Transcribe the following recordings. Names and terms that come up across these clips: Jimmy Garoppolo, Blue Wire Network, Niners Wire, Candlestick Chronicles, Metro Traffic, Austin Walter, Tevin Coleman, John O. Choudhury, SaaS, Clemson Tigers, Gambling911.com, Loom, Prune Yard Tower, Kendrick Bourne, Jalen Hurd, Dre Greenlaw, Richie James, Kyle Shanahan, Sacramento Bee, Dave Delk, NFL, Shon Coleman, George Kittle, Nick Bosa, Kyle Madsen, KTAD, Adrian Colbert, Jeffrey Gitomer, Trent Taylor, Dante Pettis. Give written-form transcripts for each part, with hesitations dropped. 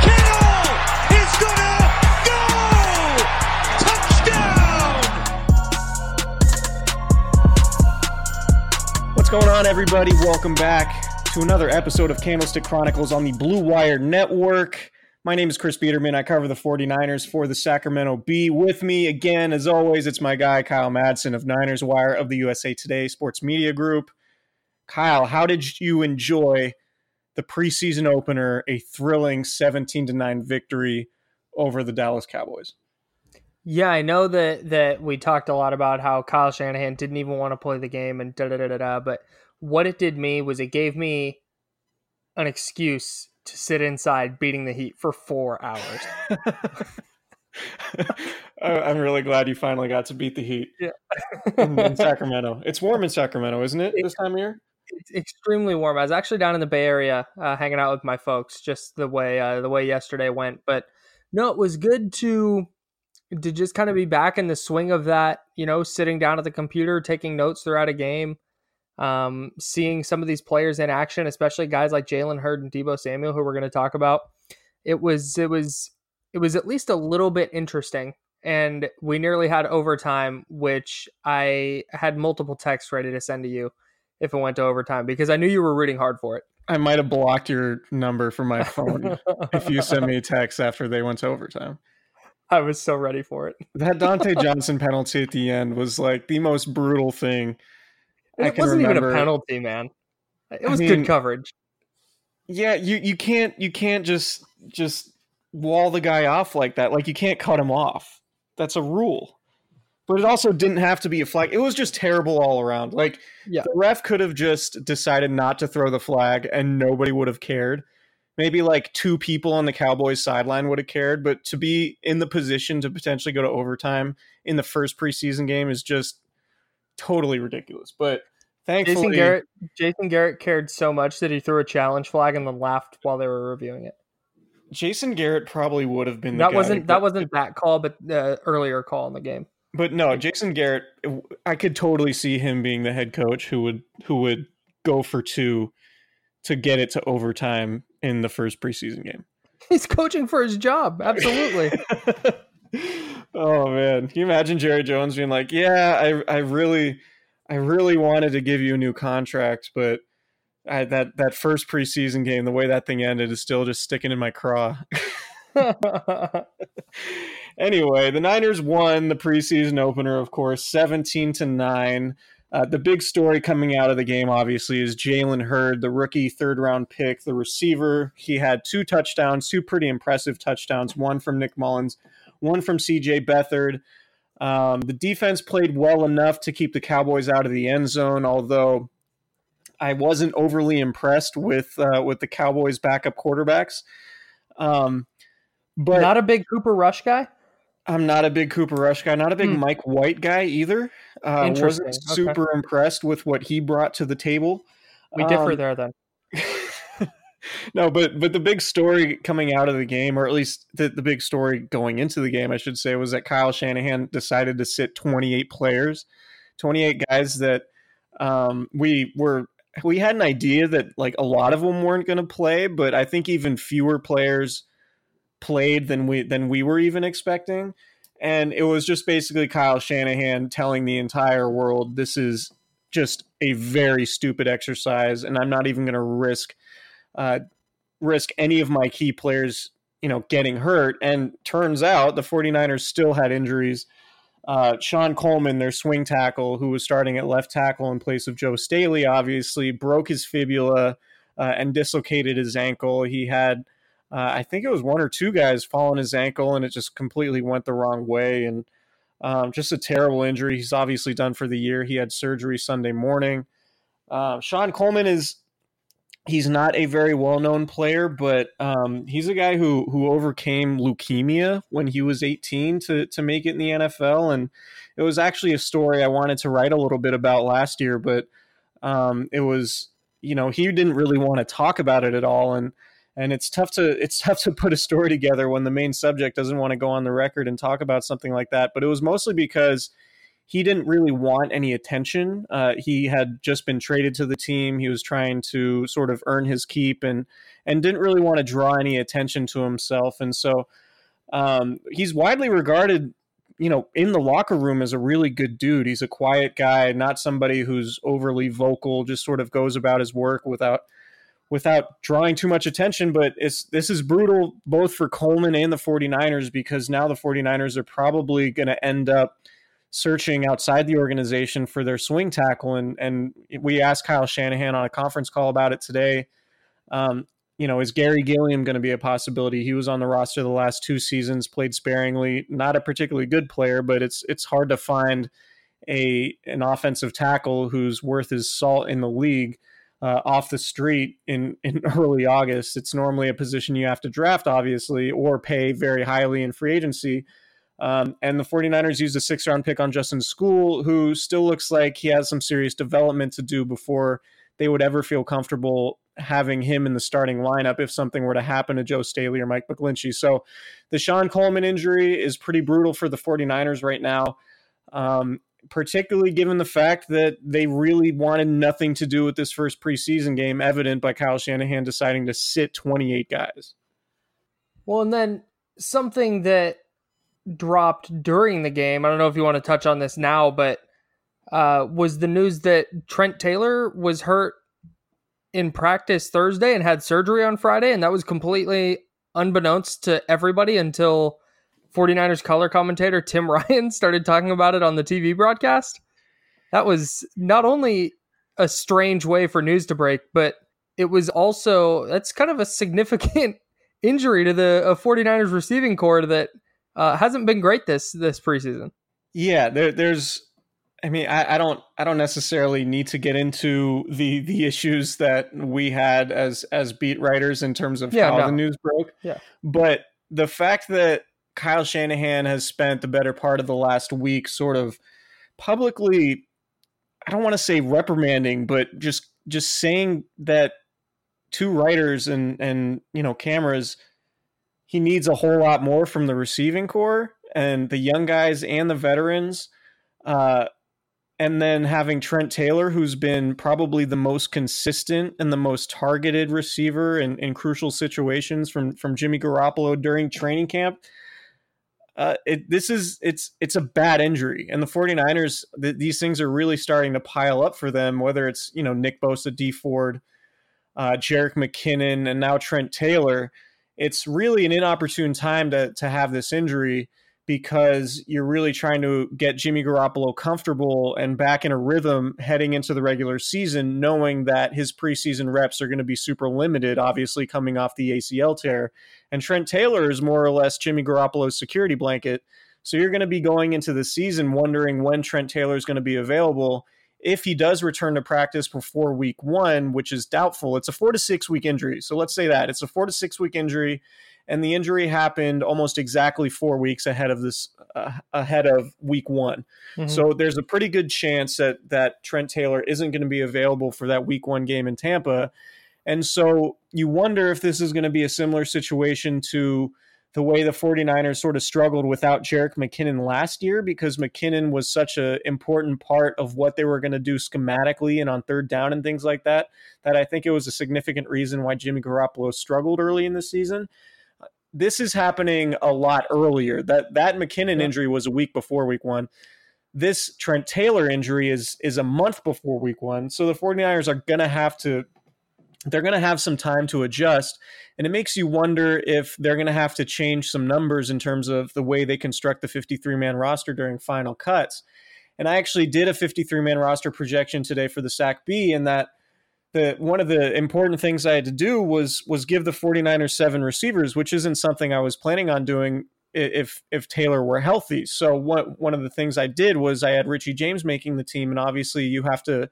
Kittle is gonna go. Touchdown. What's going on, everybody? Welcome back to another episode of Candlestick Chronicles on the Blue Wire Network. My name is Chris Biederman. I cover the 49ers for the Sacramento Bee. With me again, as always, it's my guy, Kyle Madsen of Niners Wire of the USA Today Sports Media Group. Kyle, how did you enjoy the preseason opener, a thrilling 17-9 victory over the Dallas Cowboys? Yeah, I know that we talked a lot about how Kyle Shanahan didn't even want to play the game and but what it did me was it gave me an excuse to sit inside beating the heat for 4 hours. I'm really glad you finally got to beat the heat in Sacramento. It's warm in Sacramento, isn't it, this time of year? It's extremely warm. I was actually down in the Bay Area hanging out with my folks, just the way yesterday went. But no, it was good to just kind of be back in the swing of that, you know, sitting down at the computer, taking notes throughout a game. Seeing some of these players in action, especially guys like Jalen Hurd and Debo Samuel, who we're going to talk about, it was at least a little bit interesting. And we nearly had overtime, which I had multiple texts ready to send to you if it went to overtime, because I knew you were rooting hard for it. I might have blocked your number from my phone if you sent me texts after they went to overtime. I was so ready for it. That Dante Johnson penalty at the end was like the most brutal thing. It wasn't even a penalty, man. It was good coverage. Yeah, you can't just wall the guy off like that. Like, you can't cut him off. That's a rule. But it also didn't have to be a flag. It was just terrible all around. Like, The ref could have just decided not to throw the flag, and nobody would have cared. Maybe like two people on the Cowboys sideline would have cared, but to be in the position to potentially go to overtime in the first preseason game is just totally ridiculous. But thankfully, Jason Garrett cared so much that he threw a challenge flag and then laughed while they were reviewing it. Jason Garrett probably would have been that wasn't that call, but the earlier call in the game. But no, Jason Garrett, I could totally see him being the head coach who would go for two to get it to overtime in the first preseason game. He's coaching for his job, absolutely. Oh man, can you imagine Jerry Jones being like, yeah, I really wanted to give you a new contract, but that first preseason game, the way that thing ended is still just sticking in my craw. Anyway, the Niners won the preseason opener, of course, 17-9. The big story coming out of the game, obviously, is Jalen Hurd, the rookie third-round pick, the receiver. He had two touchdowns, two pretty impressive touchdowns, one from Nick Mullins, one from C.J. Beathard. The defense played well enough to keep the Cowboys out of the end zone, although I wasn't overly impressed with the Cowboys' backup quarterbacks. But not a big Cooper Rush guy? I'm not a big Cooper Rush guy, not a big Mike White guy either. Wasn't super impressed with what he brought to the table. We differ there then. No, but the big story coming out of the game, or at least the big story going into the game, I should say, was that Kyle Shanahan decided to sit 28 players, 28 guys that we had an idea that like a lot of them weren't going to play, but I think even fewer players played than we were even expecting. And it was just basically Kyle Shanahan telling the entire world, this is just a very stupid exercise, and I'm not even going to risk any of my key players, you know, getting hurt. And turns out the 49ers still had injuries. Shon Coleman, their swing tackle, who was starting at left tackle in place of Joe Staley, obviously broke his fibula and dislocated his ankle. He had I think it was one or two guys falling his ankle, and it just completely went the wrong way. And just a terrible injury. He's obviously done for the year. He had surgery Sunday morning. Shon Coleman he's not a very well-known player, but he's a guy who overcame leukemia when he was 18 to make it in the NFL. And it was actually a story I wanted to write a little bit about last year, but it was, you know, he didn't really want to talk about it at all. And it's tough to put a story together when the main subject doesn't want to go on the record and talk about something like that. But it was mostly because he didn't really want any attention. He had just been traded to the team. He was trying to sort of earn his keep and didn't really want to draw any attention to himself. And so he's widely regarded, you know, in the locker room as a really good dude. He's a quiet guy, not somebody who's overly vocal, just sort of goes about his work without drawing too much attention. But this is brutal both for Coleman and the 49ers, because now the 49ers are probably going to end up searching outside the organization for their swing tackle. And we asked Kyle Shanahan on a conference call about it today. You know, is Gary Gilliam going to be a possibility? He was on the roster the last two seasons, played sparingly, not a particularly good player, but it's hard to find an offensive tackle who's worth his salt in the league. Off the street in early August. It's normally a position you have to draft, obviously, or pay very highly in free agency. And the 49ers used a 6th-round pick on Justin School, who still looks like he has some serious development to do before they would ever feel comfortable having him in the starting lineup if something were to happen to Joe Staley or Mike McGlinchey. So the Shon Coleman injury is pretty brutal for the 49ers right now. Particularly given the fact that they really wanted nothing to do with this first preseason game, evident by Kyle Shanahan deciding to sit 28 guys. Well, and then something that dropped during the game, I don't know if you want to touch on this now, but was the news that Trent Taylor was hurt in practice Thursday and had surgery on Friday, and that was completely unbeknownst to everybody until 49ers color commentator Tim Ryan started talking about it on the TV broadcast. That was not only a strange way for news to break, but it was also, that's kind of a significant injury to the 49ers receiving core that hasn't been great this preseason. Yeah, there's, I mean, I don't necessarily need to get into the issues that we had as beat writers in terms of the news broke. Yeah. But the fact that Kyle Shanahan has spent the better part of the last week sort of publicly, I don't want to say reprimanding, but just saying that to writers and you know, cameras, he needs a whole lot more from the receiving core and the young guys and the veterans. And then having Trent Taylor, who's been probably the most consistent and the most targeted receiver in crucial situations from Jimmy Garoppolo during training camp. It's a bad injury, and the 49ers, these things are really starting to pile up for them, whether it's, you know, Nick Bosa, D Ford, Jerick McKinnon, and now Trent Taylor. it's really an inopportune time to have this injury, because you're really trying to get Jimmy Garoppolo comfortable and back in a rhythm heading into the regular season, knowing that his preseason reps are going to be super limited, obviously coming off the ACL tear. And Trent Taylor is more or less Jimmy Garoppolo's security blanket. So you're going to be going into the season wondering when Trent Taylor is going to be available. If he does return to practice before week 1, which is doubtful, it's a 4 to 6 week injury. So let's say that it's a 4 to 6 week injury, and the injury happened almost exactly 4 weeks ahead of week 1. Mm-hmm. So there's a pretty good chance that Trent Taylor isn't going to be available for that week 1 game in Tampa. And so you wonder if this is going to be a similar situation to the way the 49ers sort of struggled without Jerick McKinnon last year, because McKinnon was such an important part of what they were going to do schematically and on third down and things like that, that I think it was a significant reason why Jimmy Garoppolo struggled early in the season. This is happening a lot earlier. That McKinnon injury was a week before week 1. This Trent Taylor injury is a month before week 1. So the 49ers are going to have to they're going to have some time to adjust, and it makes you wonder if they're going to have to change some numbers in terms of the way they construct the 53-man roster during final cuts. And I actually did a 53-man roster projection today for the SAC B, and that one of the important things I had to do was give the 49ers 7 receivers, which isn't something I was planning on doing if Taylor were healthy. So one of the things I did was I had Richie James making the team, and obviously you have to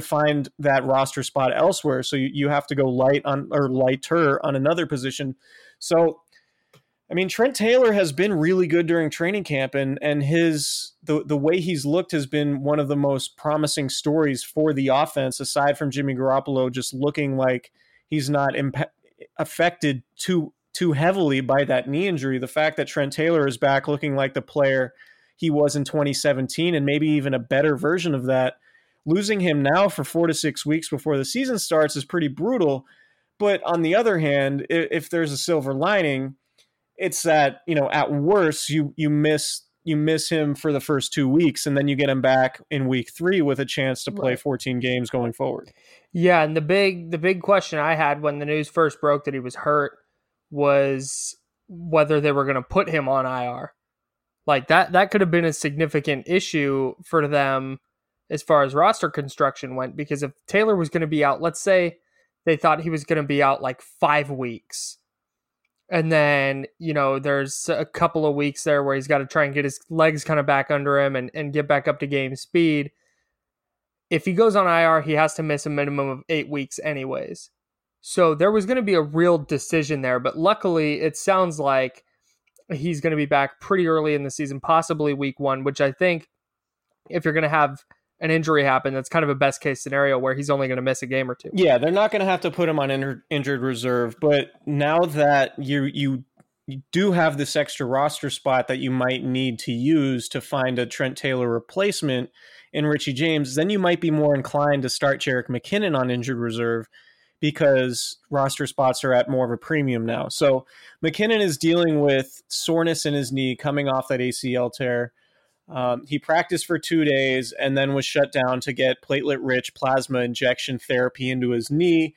find that roster spot elsewhere. So you have to go lighter on another position. So, I mean, Trent Taylor has been really good during training camp, and the way he's looked has been one of the most promising stories for the offense, aside from Jimmy Garoppolo just looking like he's not affected too heavily by that knee injury. The fact that Trent Taylor is back looking like the player he was in 2017, and maybe even a better version of that. Losing him now for 4 to 6 weeks before the season starts is pretty brutal. But on the other hand, if there's a silver lining, it's that, you know, at worst, you miss him for the first 2 weeks, and then you get him back in week 3 with a chance to play 14 games going forward. Yeah, and the big question I had when the news first broke that he was hurt was whether they were going to put him on IR. Like that could have been a significant issue for them as far as roster construction went, because if Taylor was going to be out, let's say they thought he was going to be out like 5 weeks. And then, you know, there's a couple of weeks there where he's got to try and get his legs kind of back under him and get back up to game speed. If he goes on IR, he has to miss a minimum of 8 weeks anyways. So there was going to be a real decision there, but luckily it sounds like he's going to be back pretty early in the season, possibly week 1, which I think if you're going to have an injury happen, that's kind of a best case scenario where he's only going to miss a game or two. Yeah, they're not going to have to put him on injured reserve. But now that you do have this extra roster spot that you might need to use to find a Trent Taylor replacement in Richie James, then you might be more inclined to start Jerick McKinnon on injured reserve, because roster spots are at more of a premium now. So McKinnon is dealing with soreness in his knee coming off that ACL tear. He practiced for 2 days and then was shut down to get platelet-rich plasma injection therapy into his knee.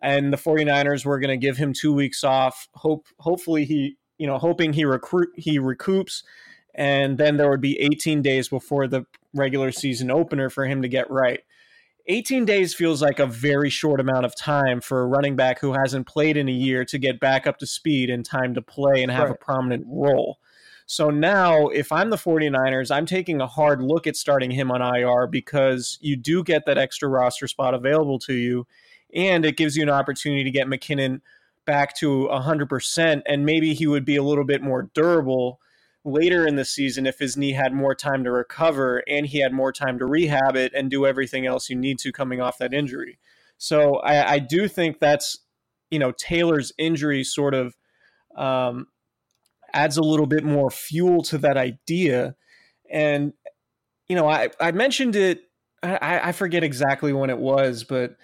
And the 49ers were going to give him 2 weeks off. Hopefully he recoups. And then there would be 18 days before the regular season opener for him to get right. 18 days feels like a very short amount of time for a running back who hasn't played in a year to get back up to speed and time to play and have a prominent role. So now, if I'm the 49ers, I'm taking a hard look at starting him on IR, because you do get that extra roster spot available to you, and it gives you an opportunity to get McKinnon back to 100%, and maybe he would be a little bit more durable later in the season if his knee had more time to recover and he had more time to rehab it and do everything else you need to coming off that injury. So I do think that's, you know, Taylor's injury sort of adds a little bit more fuel to that idea. And, you know, I mentioned it, I forget exactly when it was, but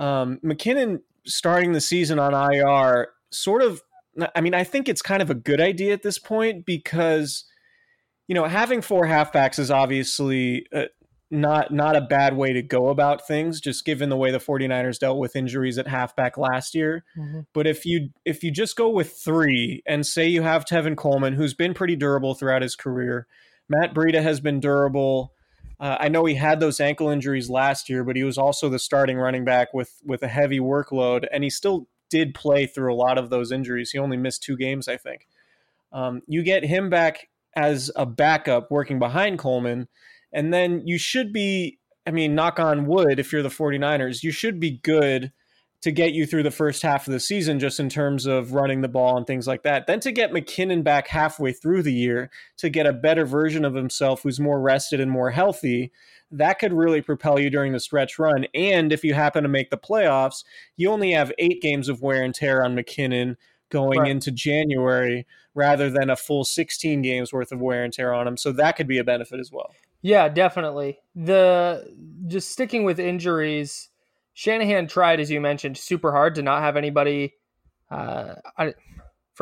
McKinnon starting the season on IR sort of, I mean, I think it's kind of a good idea at this point, because, you know, having 4 halfbacks is obviously not a bad way to go about things, just given the way the 49ers dealt with injuries at halfback last year. Mm-hmm. But if you just go with three and say you have Tevin Coleman, who's been pretty durable throughout his career, Matt Breida has been durable. I know he had those ankle injuries last year, but he was also the starting running back with a heavy workload, and he still did play through a lot of those injuries. He only missed 2 games, I think. You get him back as a backup working behind Coleman, and then you should be, I mean, knock on wood, if you're the 49ers, you should be good to get you through the first half of the season just in terms of running the ball and things like that. Then to get McKinnon back halfway through the year to get a better version of himself who's more rested and more healthy, that could really propel you during the stretch run. And if you happen to make the playoffs, you only have 8 games of wear and tear on McKinnon going into January rather than a full 16 games worth of wear and tear on him. So that could be a benefit as well. Yeah, definitely. Just sticking with injuries, Shanahan tried, as you mentioned, super hard to not have anybody, for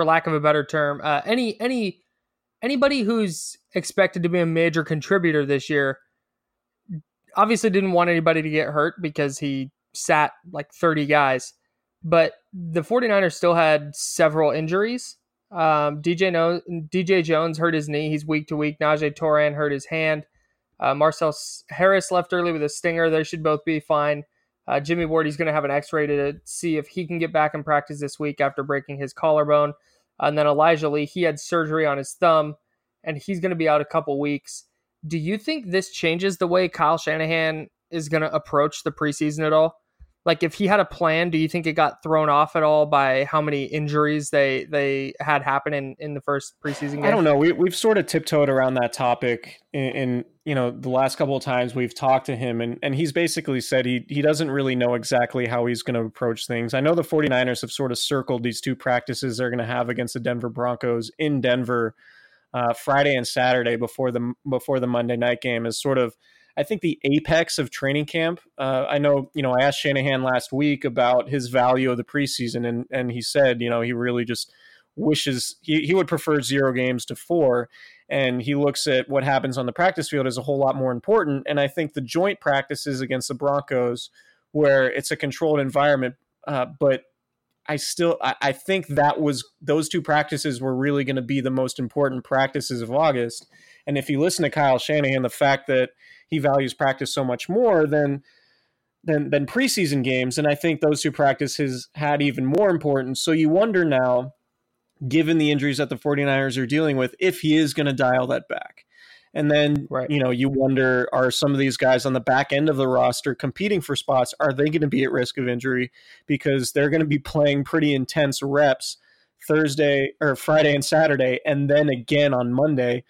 lack of a better term, anybody who's expected to be a major contributor this year. Obviously didn't want anybody to get hurt because he sat like 30 guys, but the 49ers still had several injuries. DJ Jones hurt his knee. He's week to week. Najee Toran hurt his hand. Marcel Harris left early with a stinger. They should both be fine. Jimmy Ward, he's going to have an x-ray to see if he can get back in practice this week after breaking his collarbone. And then Elijah Lee, he had surgery on his thumb, and he's going to be out a couple weeks. Do you think this changes the way Kyle Shanahan is going to approach the preseason at all? Like, if he had a plan, do you think it got thrown off at all by how many injuries they had happen in the first preseason game? I don't know. We've sort of tiptoed around that topic in the last couple of times we've talked to him, and he's basically said he doesn't really know exactly how he's going to approach things. I know the 49ers have sort of circled these 2 practices they're going to have against the Denver Broncos in Denver Friday and Saturday before the Monday night game is sort of, I think, the apex of training camp. I know, I asked Shanahan last week about his value of the preseason, and he said, he really just wishes he would prefer 0 games to 4. And he looks at what happens on the practice field as a whole lot more important. And I think the joint practices against the Broncos, where it's a controlled environment, but I think those 2 practices were really going to be the most important practices of August. And if you listen to Kyle Shanahan, the fact that he values practice so much more than preseason games, and I think those 2 practices had even more importance. So you wonder now, given the injuries that the 49ers are dealing with, if he is going to dial that back. And then, you wonder, are some of these guys on the back end of the roster competing for spots? Are they going to be at risk of injury? Because they're going to be playing pretty intense reps Thursday or Friday and Saturday, and then again on Monday.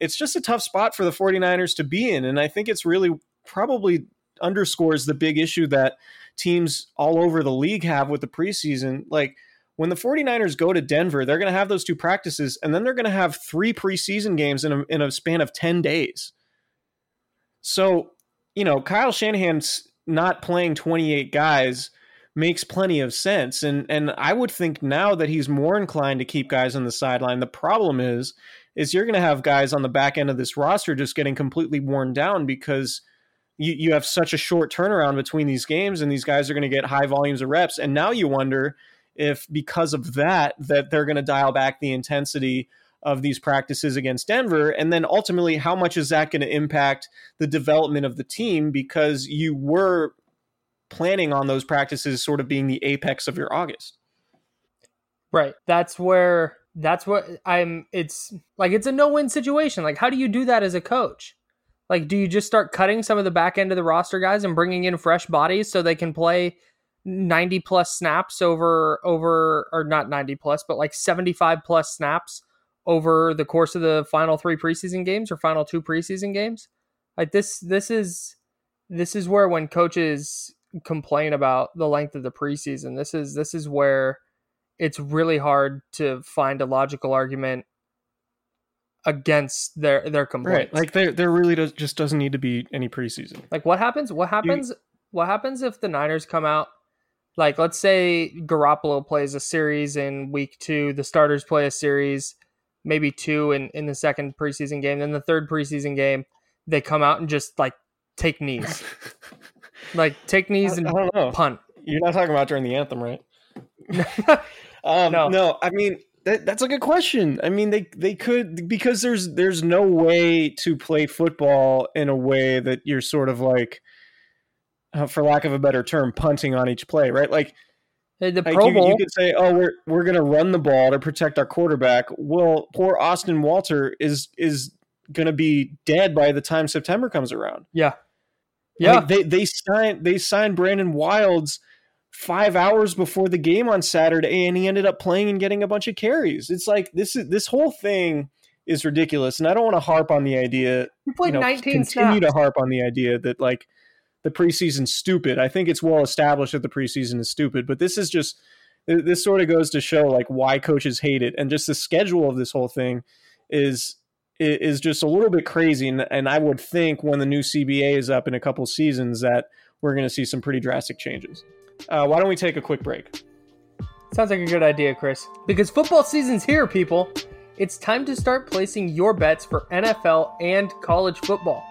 It's just a tough spot for the 49ers to be in. And I think it's really probably underscores the big issue that teams all over the league have with the preseason. Like, when the 49ers go to Denver, they're going to have those 2 practices, and then they're going to have 3 preseason games in a span of 10 days. So, Kyle Shanahan's not playing 28 guys makes plenty of sense. And I would think now that he's more inclined to keep guys on the sideline. The problem is you're going to have guys on the back end of this roster just getting completely worn down because you have such a short turnaround between these games, and these guys are going to get high volumes of reps. And now you wonder if, because of that they're going to dial back the intensity of these practices against Denver. And then ultimately, how much is that going to impact the development of the team? Because you were planning on those practices sort of being the apex of your August. Right. It's like, it's a no-win situation. Like, how do you do that as a coach? Like, do you just start cutting some of the back end of the roster guys and bringing in fresh bodies so they can play 90 plus snaps or not 90 plus, but like 75 plus snaps over the course of the final 3 preseason games or final 2 preseason games? Like, this is where, when coaches complain about the length of the preseason, this is where it's really hard to find a logical argument against their complaints. Right. Like, there really just doesn't need to be any preseason. Like, what happens if the Niners come out, like, let's say Garoppolo plays a series in week 2, the starters play a series, maybe 2 in the second preseason game, then the third preseason game, they come out and just like take knees. Like, take knees and punt. You're not talking about during the anthem, right? No, I mean, that's a good question. I mean, they could, because there's no way to play football in a way that you're sort of like, for lack of a better term, punting on each play, right? Like, the Pro Bowl, you could say, oh, we're going to run the ball to protect our quarterback. Well, poor Austin Walter is going to be dead by the time September comes around. Yeah. Yeah. Like, they signed Brandon Wilds 5 hours before the game on Saturday, and he ended up playing and getting a bunch of carries. It's like, this whole thing is ridiculous. And I don't want to harp on the idea. You played 19 snaps. Continue to harp on the idea that, like, the preseason's stupid. I think it's well established that the preseason is stupid, but this is just, this sort of goes to show like why coaches hate it. And just the schedule of this whole thing is just a little bit crazy. And I would think when the new CBA is up in a couple seasons that we're going to see some pretty drastic changes. Why don't we take a quick break? Sounds like a good idea, Chris, because football season's here, people. It's time to start placing your bets for NFL and college football.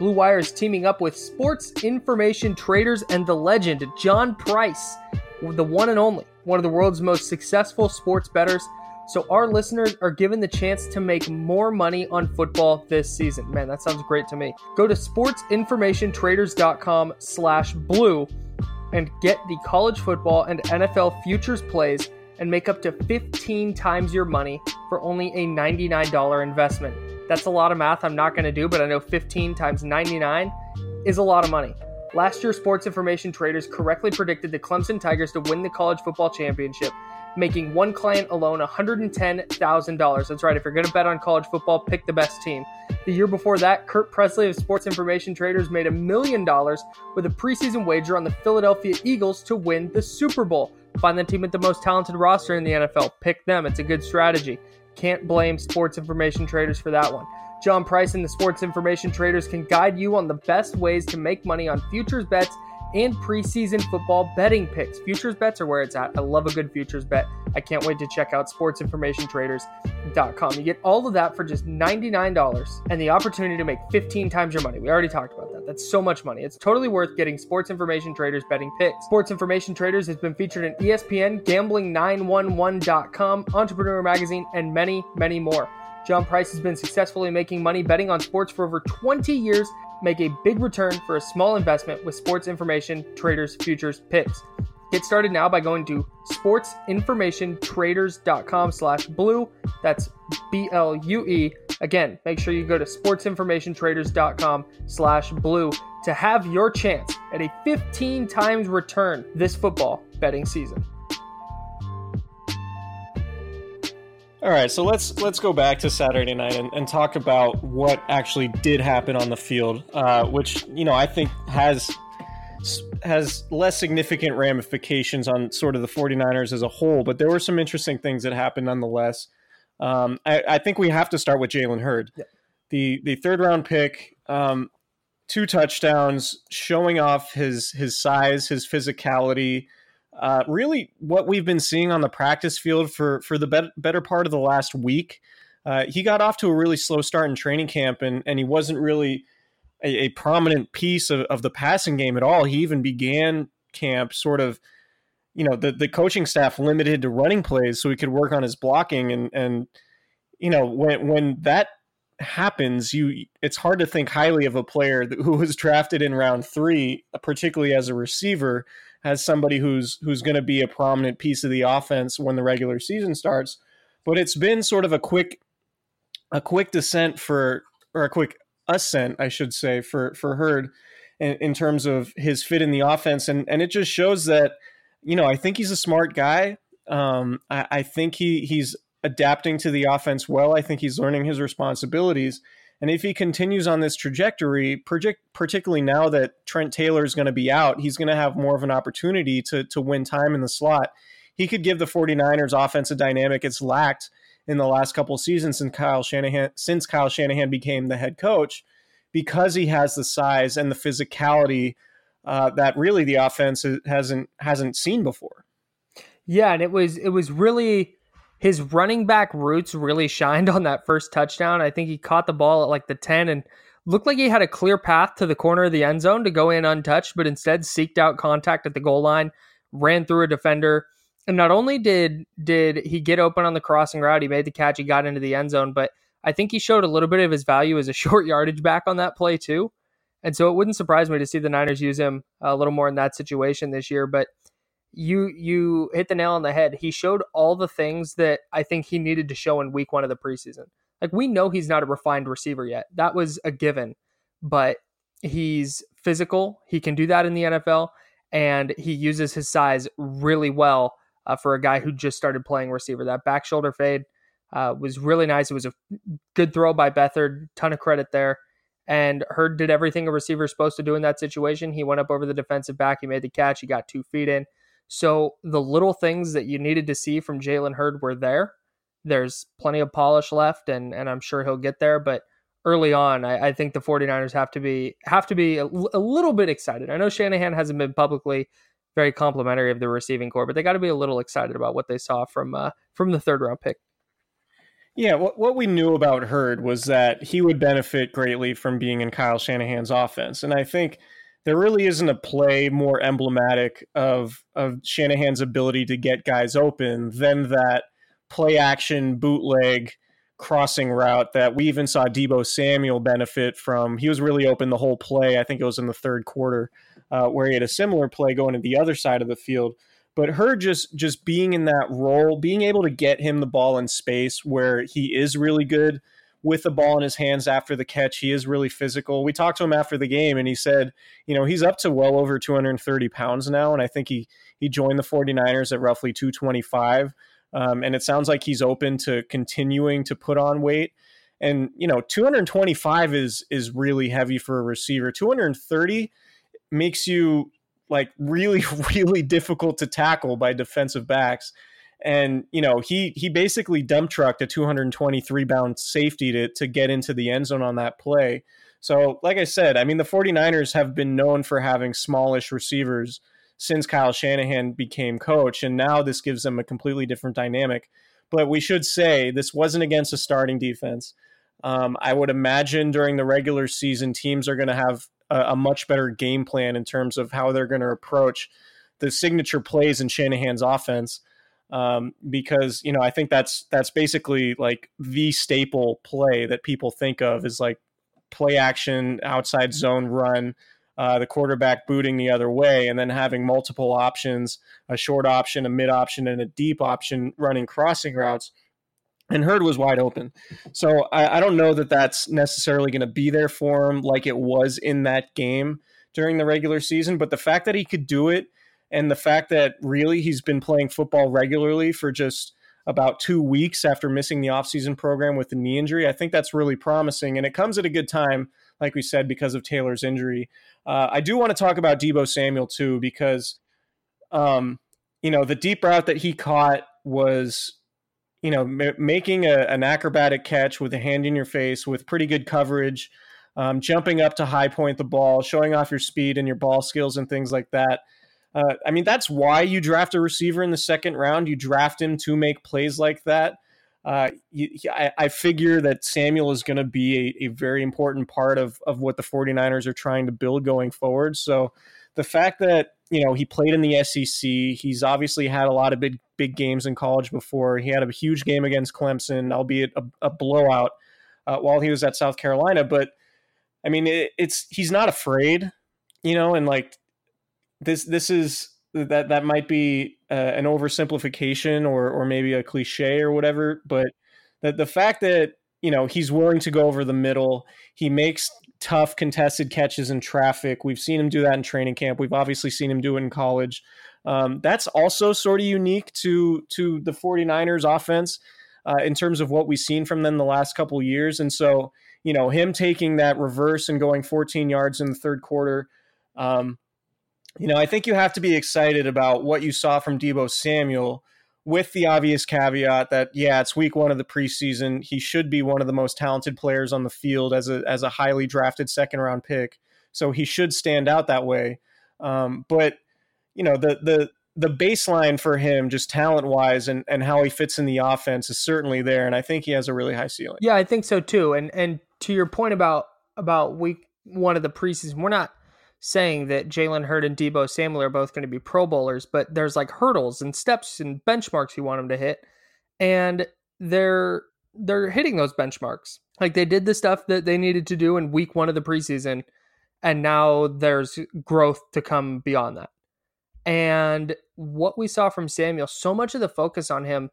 Blue Wire is teaming up with Sports Information Traders and the legend John Price, the one and only, one of the world's most successful sports bettors. So our listeners are given the chance to make more money on football this season. Man, that sounds great to me. Go to sportsinformationtraders.com/blue and get the college football and NFL futures plays and make up to 15 times your money for only a $99 investment. That's a lot of math I'm not going to do, but I know 15 times 99 is a lot of money. Last year, Sports Information Traders correctly predicted the Clemson Tigers to win the college football championship, making one client alone $110,000. That's right. If you're going to bet on college football, pick the best team. The year before that, Kurt Presley of Sports Information Traders made $1 million with a preseason wager on the Philadelphia Eagles to win the Super Bowl. Find the team with the most talented roster in the NFL. Pick them. It's a good strategy. Can't blame Sports Information Traders for that one. John Price and the Sports Information Traders can guide you on the best ways to make money on futures bets and preseason football betting picks. Futures bets are where it's at. I love a good futures bet. I can't wait to check out sportsinformationtraders.com. You get all of that for just $99 and the opportunity to make 15 times your money. We already talked about that. That's so much money. It's totally worth getting Sports Information Traders betting picks. Sports Information Traders has been featured in ESPN, Gambling911.com, Entrepreneur Magazine, and many, many more. John Price has been successfully making money betting on sports for over 20 years. Make a big return for a small investment with Sports Information Traders Futures Picks. Get started now by going to sportsinformationtraders.com/blue. That's BLUE. Again, make sure you go to sportsinformationtraders.com/blue to have your chance at a 15 times return this football betting season. All right, so let's go back to Saturday night and talk about what actually did happen on the field, which, you know, I think has less significant ramifications on sort of the 49ers as a whole, but there were some interesting things that happened nonetheless. I think we have to start with Jalen Hurd, the third round pick, 2 touchdowns, showing off his size, his physicality. Really what we've been seeing on the practice field for the better part of the last week. He got off to a really slow start in training camp, and he wasn't really a prominent piece of the passing game at all. He even began camp sort of, you know, the coaching staff limited to running plays so he could work on his blocking. And you know, when that happens, it's hard to think highly of a player who was drafted in round 3, particularly as a receiver, as somebody who's going to be a prominent piece of the offense when the regular season starts. But it's been sort of a quick descent for Hurd in terms of his fit in the offense. And it just shows that, you know, I think he's a smart guy. I think he's adapting to the offense well. I think he's learning his responsibilities. And if he continues on this trajectory, particularly now that Trent Taylor is going to be out, he's going to have more of an opportunity to win time in the slot. He could give the 49ers offense a dynamic it's lacked in the last couple of seasons since Kyle Shanahan became the head coach, because he has the size and the physicality that really the offense hasn't seen before. Yeah, and it was really... his running back roots really shined on that first touchdown. I think he caught the ball at like the 10 and Looked like he had a clear path to the corner of the end zone to go in untouched, but instead seeked out contact at the goal line, ran through a defender. And not only did he get open on the crossing route, he made the catch, he got into the end zone, but I think he showed a little bit of his value as a short yardage back on that play too. And so it wouldn't surprise me to see the Niners use him a little more in that situation this year. But you hit the nail on the head. He showed all the things that I think he needed to show in week one of the preseason. Like, we know he's not a refined receiver yet. That was a given. But he's physical. He can do that in the NFL. And he uses his size really well for a guy who just started playing receiver. That back shoulder fade was really nice. It was a good throw by Beathard. Ton of credit there. And Hurd did everything a receiver is supposed to do in that situation. He went up over the defensive back. He made the catch. He got 2 feet in. So the little things that you needed to see from Jalen Hurd were there. There's plenty of polish left, and I'm sure he'll get there. But early on, I think the 49ers have to be a little bit excited. I know Shanahan hasn't been publicly very complimentary of the receiving corps, but they got to be a little excited about what they saw from the third-round pick. Yeah, what we knew about Hurd was that he would benefit greatly from being in Kyle Shanahan's offense. And I think there really isn't a play more emblematic of Shanahan's ability to get guys open than that play action, bootleg, crossing route that we even saw Debo Samuel benefit from. He was really open the whole play. I think it was in the third quarter where he had a similar play going to the other side of the field. But Hurd just being in that role, being able to get him the ball in space where he is really good with the ball in his hands after the catch. He is really physical. We talked to him after the game, and he said, you know, he's up to well over 230 pounds now, and I think he joined the 49ers at roughly 225. And it sounds like he's open to continuing to put on weight. And, you know, 225 is really heavy for a receiver. 230 makes you like really, really difficult to tackle by defensive backs. And, you know, he basically dump trucked a 223 pound safety to get into the end zone on that play. So, like I said, I mean, the 49ers have been known for having smallish receivers since Kyle Shanahan became coach. And now this gives them a completely different dynamic, but we should say this wasn't against a starting defense. I would imagine during the regular season, teams are going to have a much better game plan in terms of how they're going to approach the signature plays in Shanahan's offense. Because, you know, I think that's basically like the staple play that people think of is like play action, outside zone run, the quarterback booting the other way, and then having multiple options, a short option, a mid option, and a deep option running crossing routes. And Hurd was wide open. So I don't know that that's necessarily going to be there for him like it was in that game during the regular season. But the fact that he could do it and the fact that really he's been playing football regularly for just about 2 weeks after missing the offseason program with the knee injury, I think that's really promising. And it comes at a good time, like we said, because of Taylor's injury. I do want to talk about Debo Samuel, too, because, you know, the deep route that he caught was – you know, making an acrobatic catch with a hand in your face with pretty good coverage, jumping up to high point the ball, showing off your speed and your ball skills and things like that. I mean, that's why you draft a receiver in the second round. You draft him to make plays like that. I figure that Samuel is going to be a very important part of what the 49ers are trying to build going forward. So the fact that, you know, he played in the SEC, he's obviously had a lot of big games in college before. He had a huge game against Clemson, albeit a blowout while he was at South Carolina. But I mean, he's not afraid, you know, and like this is that might be an oversimplification or maybe a cliche or whatever. But that the fact that, you know, he's willing to go over the middle, he makes tough contested catches in traffic. We've seen him do that in training camp. We've obviously seen him do it in college. That's also sort of unique to the 49ers offense in terms of what we've seen from them the last couple of years. And so, you know, him taking that reverse and going 14 yards in the third quarter, you know, I think you have to be excited about what you saw from Debo Samuel, with the obvious caveat that, yeah, it's week one of the preseason. He should be one of the most talented players on the field as a highly drafted second round pick. So he should stand out that way. But, you know, the baseline for him, just talent wise and how he fits in the offense is certainly there. And I think he has a really high ceiling. Yeah, I think so too. And to your point about about week one of the preseason, we're not saying that Jalen Hurd and Debo Samuel are both going to be Pro Bowlers, but there's like hurdles and steps and benchmarks you want them to hit. And they're hitting those benchmarks. Like, they did the stuff that they needed to do in week one of the preseason, and now there's growth to come beyond that. And what we saw from Samuel, so much of the focus on him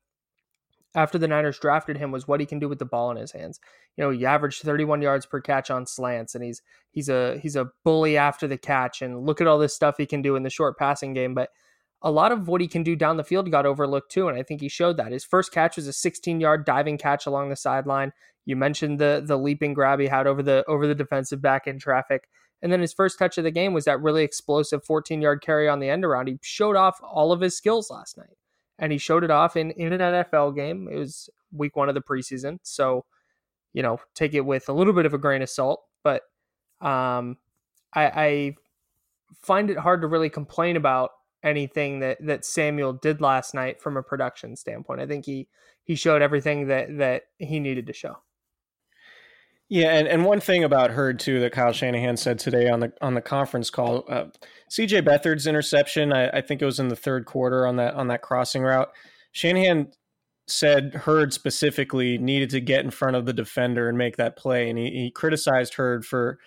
after the Niners drafted him was what he can do with the ball in his hands. You know, he averaged 31 yards per catch on slants, and he's a bully after the catch, and look at all this stuff he can do in the short passing game. But a lot of what he can do down the field got overlooked too, and I think he showed that. His first catch was a 16-yard diving catch along the sideline. You mentioned the leaping grab he had over the defensive back in traffic. And then his first touch of the game was that really explosive 14-yard carry on the end around. He showed off all of his skills last night, and he showed it off in an NFL game. It was week one of the preseason, so, you know, take it with a little bit of a grain of salt. But I find it hard to really complain about anything that Samuel did last night from a production standpoint. I think he showed everything that he needed to show. Yeah, and one thing about Hurd too that Kyle Shanahan said today on the conference call, C.J. Beathard's interception, I think it was in the third quarter on that crossing route. Shanahan said Hurd specifically needed to get in front of the defender and make that play, and he criticized Hurd for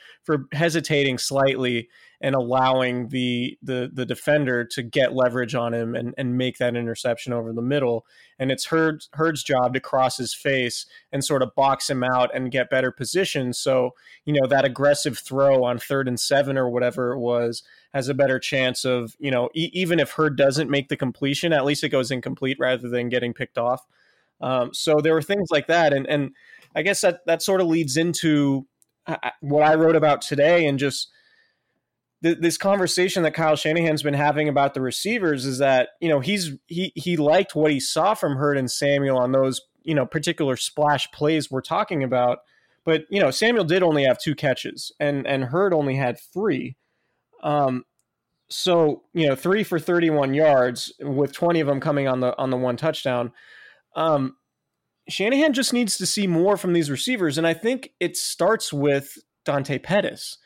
hesitating slightly and allowing the defender to get leverage on him and make that interception over the middle. And it's Hurd's job to cross his face and sort of box him out and get better position. So, you know, that aggressive throw on 3rd and 7 or whatever it was has a better chance of, you know, even if Hurd doesn't make the completion, at least it goes incomplete rather than getting picked off. So there were things like that. And I guess that sort of leads into what I wrote about today, and just this conversation that Kyle Shanahan's been having about the receivers is that, you know, he liked what he saw from Hurd and Samuel on those, you know, particular splash plays we're talking about. But, you know, Samuel did only have 2 catches and Hurd only had 3. So, you know, 3 for 31 yards with 20 of them coming on the one touchdown. Shanahan just needs to see more from these receivers. And I think it starts with Dante Pettis.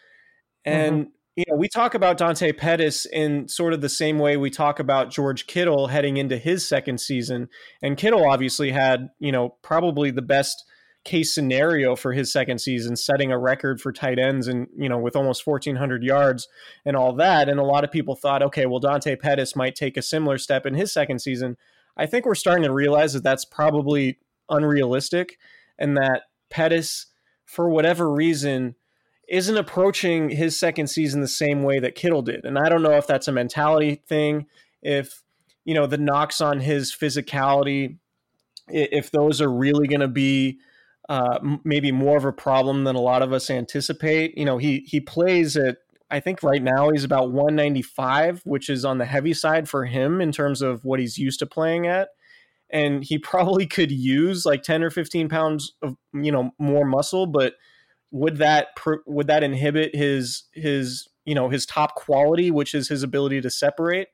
And, mm-hmm. You know, we talk about Dante Pettis in sort of the same way we talk about George Kittle heading into his second season. And Kittle obviously had, you know, probably the best case scenario for his second season, setting a record for tight ends and, you know, with almost 1,400 yards and all that. And a lot of people thought, okay, well, Dante Pettis might take a similar step in his second season. I think we're starting to realize that that's probably unrealistic, and that Pettis, for whatever reason, isn't approaching his second season the same way that Kittle did. And I don't know if that's a mentality thing, if, you know, the knocks on his physicality, if those are really going to be maybe more of a problem than a lot of us anticipate. You know, he plays at, I think right now he's about 195, which is on the heavy side for him in terms of what he's used to playing at. And he probably could use like 10 or 15 pounds of, you know, more muscle, but would that inhibit his you know, his top quality, which is his ability to separate?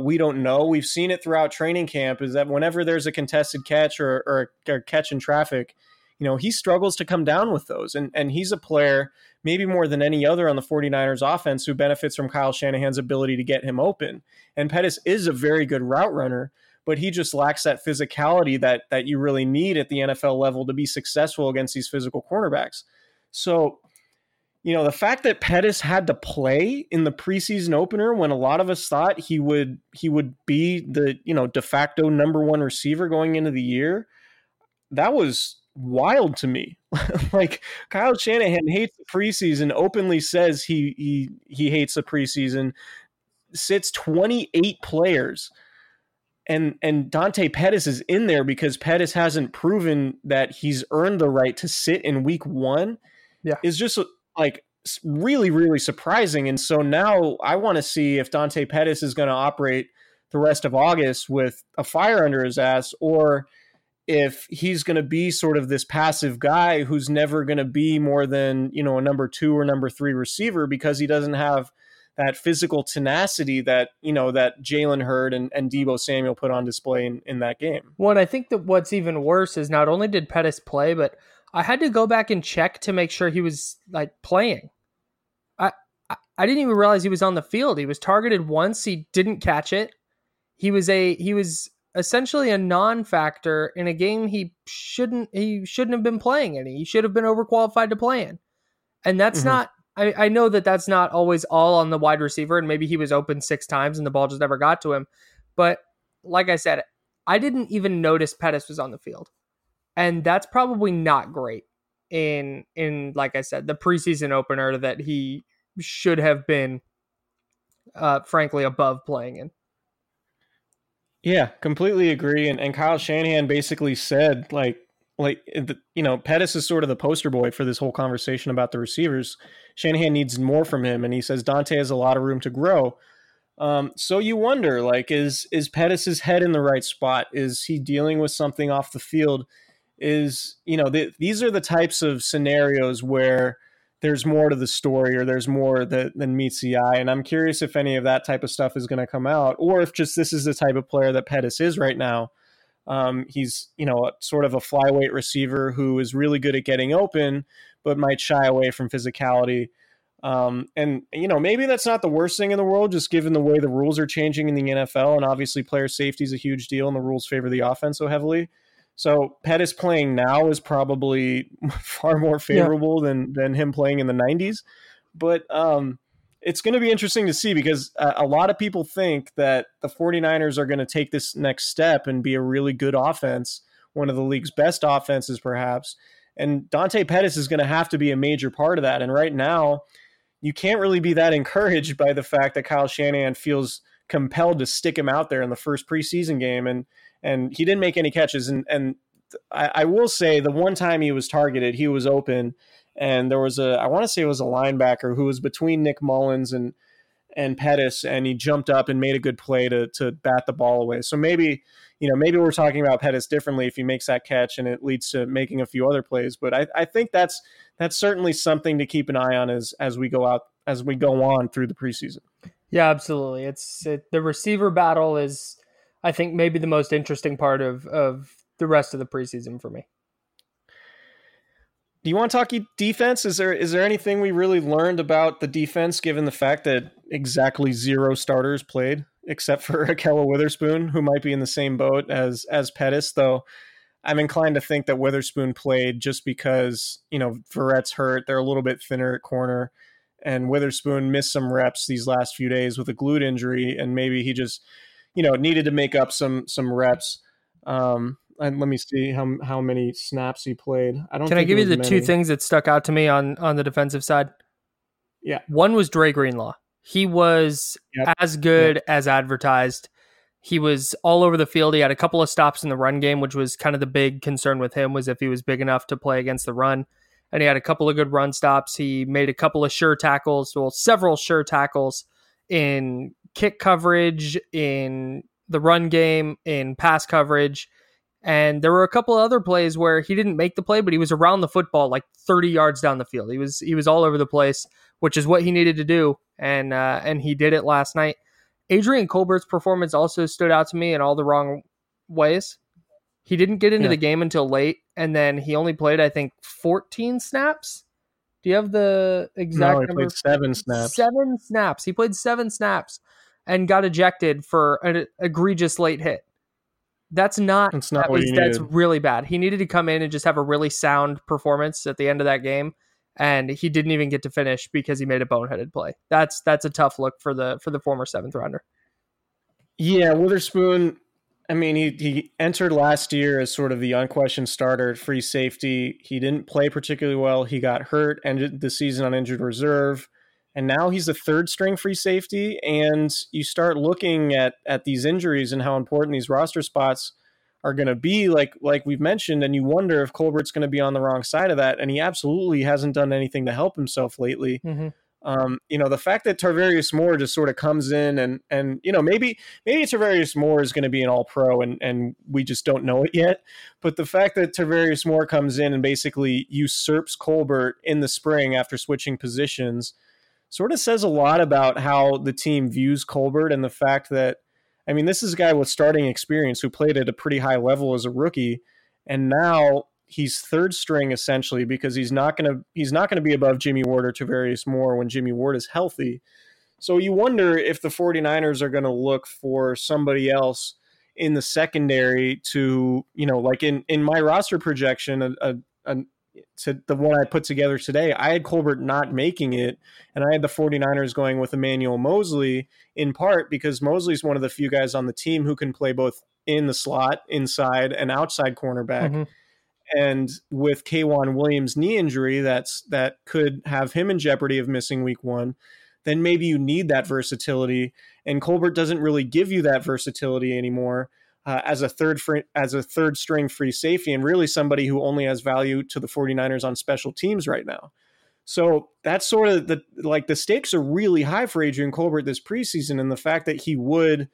We don't know. We've seen it throughout training camp is that whenever there's a contested catch or catch in traffic, you know, he struggles to come down with those. And he's a player maybe more than any other on the 49ers offense who benefits from Kyle Shanahan's ability to get him open. And Pettis is a very good route runner, but he just lacks that physicality that you really need at the NFL level to be successful against these physical cornerbacks. So, you know, the fact that Pettis had to play in the preseason opener when a lot of us thought he would be the, you know, de facto number 1 receiver going into the year, that was wild to me. Like, Kyle Shanahan hates the preseason, openly says he hates the preseason, sits 28 players. And Dante Pettis is in there because Pettis hasn't proven that he's earned the right to sit in week 1. Yeah, is just like really, really surprising. And so now I want to see if Dante Pettis is going to operate the rest of August with a fire under his ass, or if he's going to be sort of this passive guy who's never going to be more than, you know, a number 2 or number 3 receiver because he doesn't have that physical tenacity that, you know, that Jalen Hurd and Debo Samuel put on display in that game. Well, and I think that what's even worse is not only did Pettis play, but I had to go back and check to make sure he was like playing. I didn't even realize he was on the field. He was targeted once. He didn't catch it. He was essentially a non-factor in a game he shouldn't have been playing in. He should have been overqualified to play in. And that's not, I know that that's not always all on the wide receiver, and maybe he was open six times and the ball just never got to him. But like I said, I didn't even notice Pettis was on the field. And that's probably not great in like I said, the preseason opener that he should have been, frankly, above playing in. Yeah, completely agree. And Kyle Shanahan basically said, Pettis is sort of the poster boy for this whole conversation about the receivers. Shanahan needs more from him. And he says Dante has a lot of room to grow. So you wonder, is Pettis' head in the right spot? Is he dealing with something off the field? These are the types of scenarios where there's more to the story, or there's more than meets the eye. And I'm curious if any of that type of stuff is going to come out, or if just this is the type of player that Pettis is right now. He's, sort of a flyweight receiver who is really good at getting open, but might shy away from physicality. Maybe that's not the worst thing in the world, just given the way the rules are changing in the NFL. And obviously player safety is a huge deal, and the rules favor the offense so heavily. So Pettis playing now is probably far more favorable than him playing in the 90s. But it's going to be interesting to see, because a lot of people think that the 49ers are going to take this next step and be a really good offense, one of the league's best offenses perhaps. And Dante Pettis is going to have to be a major part of that. And right now, you can't really be that encouraged by the fact that Kyle Shanahan feels compelled to stick him out there in the first preseason game. And he didn't make any catches. And I will say, the one time he was targeted, he was open. And there was a linebacker who was between Nick Mullins and Pettis, and he jumped up and made a good play to bat the ball away. So maybe we're talking about Pettis differently if he makes that catch and it leads to making a few other plays. But I think that's certainly something to keep an eye on as we go on through the preseason. Yeah, absolutely. The receiver battle is, I think, maybe the most interesting part of the rest of the preseason for me. Do you want to talk defense? Is there anything we really learned about the defense, given the fact that exactly zero starters played, except for Akela Witherspoon, who might be in the same boat as Pettis, though I'm inclined to think that Witherspoon played just because, Verrett's hurt. They're a little bit thinner at corner, and Witherspoon missed some reps these last few days with a glute injury, and maybe he just, needed to make up some reps. And let me see how many snaps he played. Can I give you the two things that stuck out to me on the defensive side? Yeah. One was Dre Greenlaw. He was as good as advertised. He was all over the field. He had a couple of stops in the run game, which was kind of the big concern with him, was if he was big enough to play against the run. And he had a couple of good run stops. He made a couple of sure tackles, several sure tackles in kick coverage, in the run game, in pass coverage. And there were a couple of other plays where he didn't make the play, but he was around the football like 30 yards down the field. He was all over the place, which is what he needed to do, and he did it last night. Adrian Colbert's performance also stood out to me in all the wrong ways. He didn't get into the game until late, and then he only played, I think, 14 snaps. Do you have the exact number? No, he played 7 snaps. 7 snaps. He played 7 snaps and got ejected for an egregious late hit. That's really bad. He needed to come in and just have a really sound performance at the end of that game, and he didn't even get to finish because he made a boneheaded play. That's a tough look for the former 7th rounder. Yeah, Witherspoon, I mean, he entered last year as sort of the unquestioned starter at free safety. He didn't play particularly well. He got hurt, ended the season on injured reserve. And now he's the 3rd string free safety, and you start looking at these injuries and how important these roster spots are going to be, like we've mentioned, and you wonder if Colbert's going to be on the wrong side of that, and he absolutely hasn't done anything to help himself lately. Mm-hmm. The fact that Tarvarius Moore just sort of comes in and maybe Tarvarius Moore is going to be an all-pro and we just don't know it yet. But the fact that Tarvarius Moore comes in and basically usurps Colbert in the spring after switching positions sort of says a lot about how the team views Colbert, and the fact that, I mean, this is a guy with starting experience who played at a pretty high level as a rookie, and now he's third string essentially because he's not going to be above Jimmy Ward or Tarvarius Moore when Jimmy Ward is healthy. So you wonder if the 49ers are going to look for somebody else in the secondary to, you know, like in my roster projection, to the one I put together today, I had Colbert not making it, and I had the 49ers going with Emmanuel Mosley, in part because Mosley's one of the few guys on the team who can play both in the slot, inside, and outside cornerback. Mm-hmm. And with K'Wan Williams' knee injury, that could have him in jeopardy of missing week 1. Then maybe you need that versatility, and Colbert doesn't really give you that versatility anymore as a third string free safety, and really somebody who only has value to the 49ers on special teams right now. So that's sort of the stakes are really high for Adrian Colbert this preseason, and the fact that he would,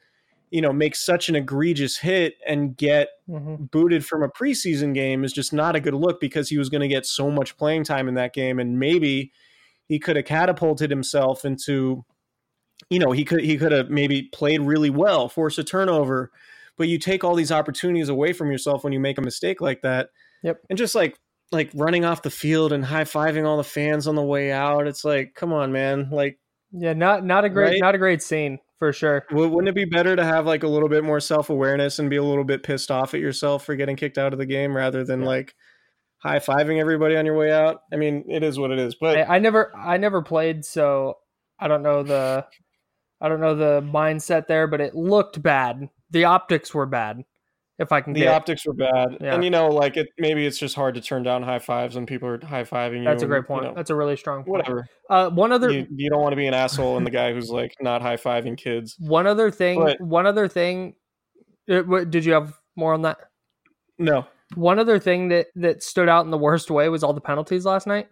you know, make such an egregious hit and get booted from a preseason game is just not a good look, because he was going to get so much playing time in that game, and maybe he could have catapulted himself into, you know, he could have maybe played really well, forced a turnover, but you take all these opportunities away from yourself when you make a mistake like that. Yep. And just like running off the field and high-fiving all the fans on the way out. It's like, come on, man. Like, yeah, not a great scene for sure. Wouldn't it be better to have like a little bit more self-awareness and be a little bit pissed off at yourself for getting kicked out of the game rather than like high-fiving everybody on your way out? I mean, it is what it is. But I never played, so I don't know the mindset there, but it looked bad. The optics were bad, if I can get it. The optics were bad. Yeah. And, you know, like, maybe it's just hard to turn down high fives when people are high-fiving you. That's a great point. You know, that's a really strong point. Whatever. One other... You don't want to be an asshole and the guy who's, like, not high-fiving kids. One other thing... Did you have more on that? No. One other thing that stood out in the worst way was all the penalties last night.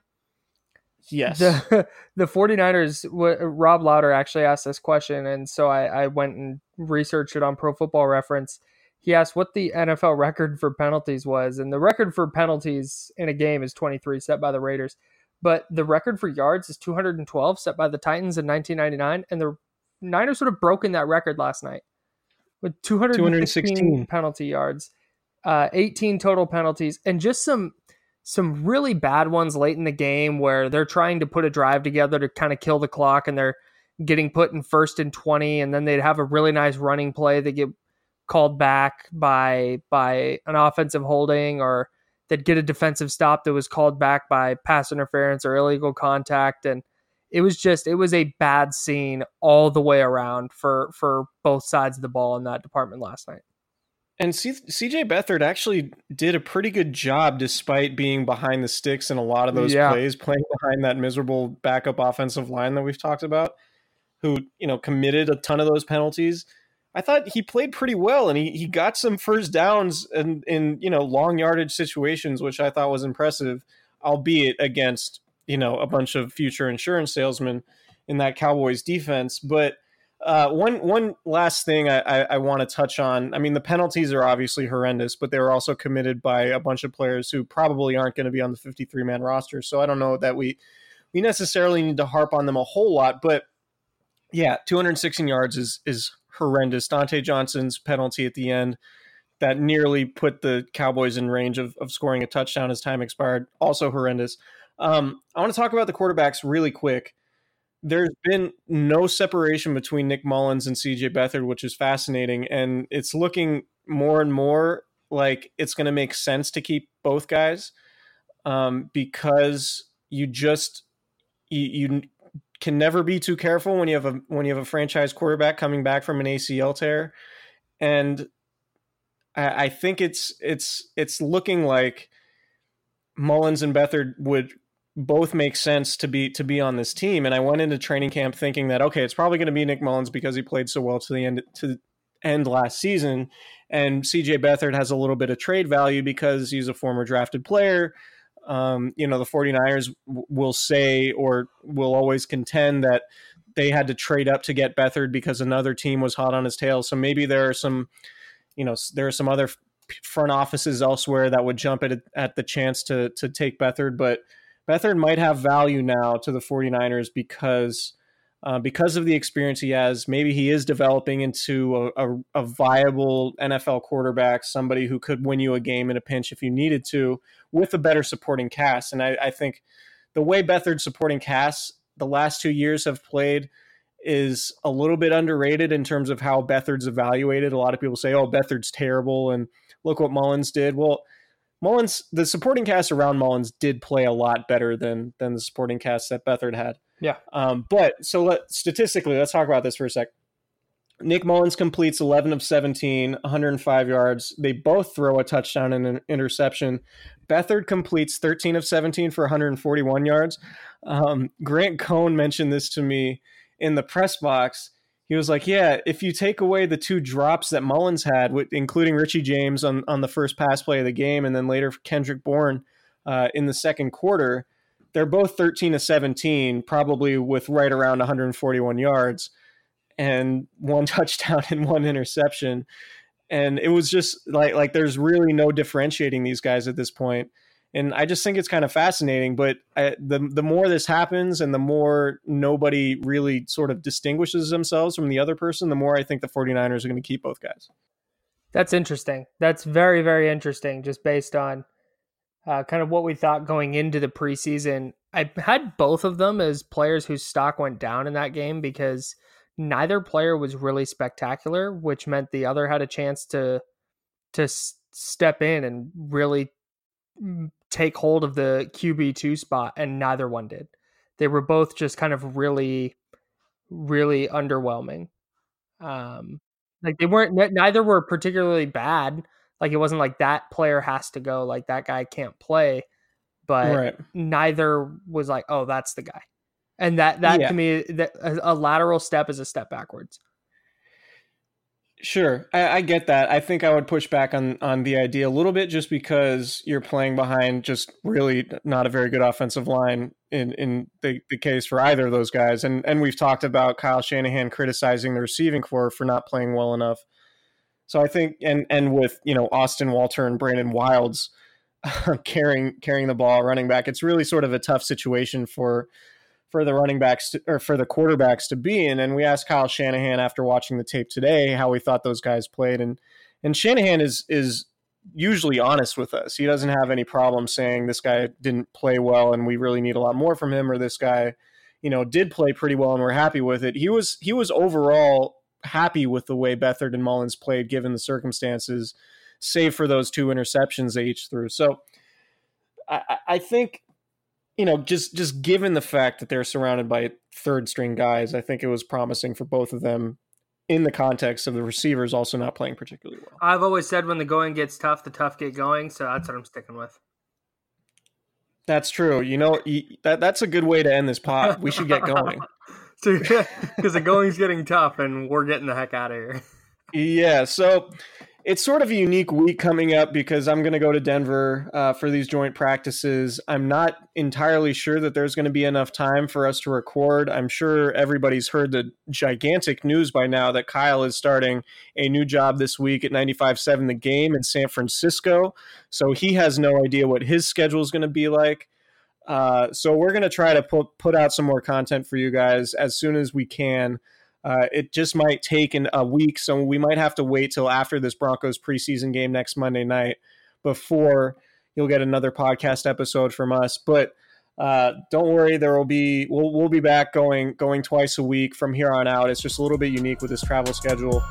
Yes. The 49ers, Rob Lauder actually asked this question, and so I went and researched it on Pro Football Reference. He asked what the NFL record for penalties was, and the record for penalties in a game is 23, set by the Raiders. But the record for yards is 212, set by the Titans in 1999, and the Niners would have broken that record last night with 216 penalty yards, 18 total penalties, and just some really bad ones late in the game where they're trying to put a drive together to kind of kill the clock, and they're getting put in first and 20, and then they'd have a really nice running play. They get called back by an offensive holding, or they'd get a defensive stop that was called back by pass interference or illegal contact. And it was a bad scene all the way around for both sides of the ball in that department last night. And C.J. Beathard actually did a pretty good job despite being behind the sticks in a lot of those plays, playing behind that miserable backup offensive line that we've talked about, who, you know, committed a ton of those penalties. I thought he played pretty well, and he got some first downs in you know, long yardage situations, which I thought was impressive, albeit against, you know, a bunch of future insurance salesmen in that Cowboys defense. But one last thing I want to touch on. I mean, the penalties are obviously horrendous, but they were also committed by a bunch of players who probably aren't going to be on the 53-man roster. So I don't know that we necessarily need to harp on them a whole lot. But yeah, 216 yards is horrendous. Dante Johnson's penalty at the end that nearly put the Cowboys in range of scoring a touchdown as time expired, also horrendous. I want to talk about the quarterbacks really quick. There's been no separation between Nick Mullins and C.J. Beathard, which is fascinating. And it's looking more and more like it's going to make sense to keep both guys because you can never be too careful when you have a franchise quarterback coming back from an ACL tear. And I think it's looking like Mullins and Beathard would both make sense to be on this team. And I went into training camp thinking that, okay, it's probably going to be Nick Mullins because he played so well to the end last season. And C.J. Beathard has a little bit of trade value because he's a former drafted player. You know, the 49ers will say, or will always contend, that they had to trade up to get Beathard because another team was hot on his tail. So maybe there are some other front offices elsewhere that would jump at the chance to take Beathard, but Beathard might have value now to the 49ers because because of the experience he has, maybe he is developing into a viable NFL quarterback, somebody who could win you a game in a pinch if you needed to, with a better supporting cast. And I think the way Beathard's supporting casts the last 2 years have played is a little bit underrated in terms of how Beathard's evaluated. A lot of people say, oh, Beathard's terrible, and look what Mullins did. Well, Mullins, the supporting cast around Mullins did play a lot better than the supporting cast that Beathard had. Yeah. But so statistically, let's talk about this for a sec. Nick Mullins completes 11 of 17, 105 yards. They both throw a touchdown and an interception. Beathard completes 13 of 17 for 141 yards. Grant Cohn mentioned this to me in the press box. He was like, yeah, if you take away the two drops that Mullins had, including Richie James on the first pass play of the game, and then later Kendrick Bourne in the second quarter, they're both 13 to 17, probably with right around 141 yards and one touchdown and one interception. And it was just like there's really no differentiating these guys at this point. And I just think it's kind of fascinating, but the more this happens and the more nobody really sort of distinguishes themselves from the other person, the more I think the 49ers are going to keep both guys. That's interesting. That's very, very interesting, just based on kind of what we thought going into the preseason. I had both of them as players whose stock went down in that game because neither player was really spectacular, which meant the other had a chance to step in and really take hold of the QB2 spot, and neither one did. They were both just kind of really, really underwhelming. Like they weren't, neither were particularly bad. Like it wasn't like that player has to go, like that guy can't play, but neither was like, oh, that's the guy. And that to me, a lateral step is a step backwards. Sure. I get that. I think I would push back on the idea a little bit, just because you're playing behind just really not a very good offensive line in the case for either of those guys. And we've talked about Kyle Shanahan criticizing the receiving corps for not playing well enough. So I think, and with, Austin Walter and Brandon Wilds carrying the ball, running back, it's really sort of a tough situation for the running backs or for the quarterbacks to be in. And we asked Kyle Shanahan after watching the tape today how we thought those guys played. And Shanahan is usually honest with us. He doesn't have any problem saying this guy didn't play well and we really need a lot more from him, or this guy, did play pretty well and we're happy with it. He was overall happy with the way Beathard and Mullins played, given the circumstances, save for those two interceptions they each threw. So I think, just given the fact that they're surrounded by third string guys, I think it was promising for both of them in the context of the receivers also not playing particularly well. I've always said when the going gets tough, the tough get going. So that's what I'm sticking with. That's true. That's a good way to end this pod. We should get going. Because the going's getting tough and we're getting the heck out of here. Yeah. So it's sort of a unique week coming up because I'm going to go to Denver for these joint practices. I'm not entirely sure that there's going to be enough time for us to record. I'm sure everybody's heard the gigantic news by now that Kyle is starting a new job this week at 95.7 The Game in San Francisco. So he has no idea what his schedule is going to be like. So we're going to try to put out some more content for you guys as soon as we can. It just might take a week, so we might have to wait till after this Broncos preseason game next Monday night before you'll get another podcast episode from us. But don't worry, we'll be back going twice a week from here on out. It's just a little bit unique with this travel schedule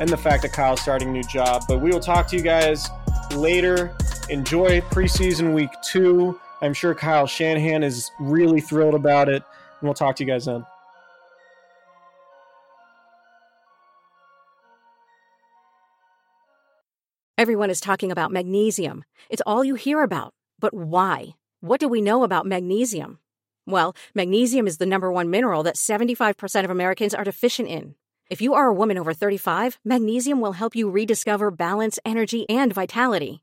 and the fact that Kyle's starting a new job. But we will talk to you guys later. Enjoy preseason week 2. I'm sure Kyle Shanahan is really thrilled about it, and we'll talk to you guys then. Everyone is talking about magnesium. It's all you hear about. But why? What do we know about magnesium? Well, magnesium is the number one mineral that 75% of Americans are deficient in. If you are a woman over 35, magnesium will help you rediscover balance, energy, and vitality.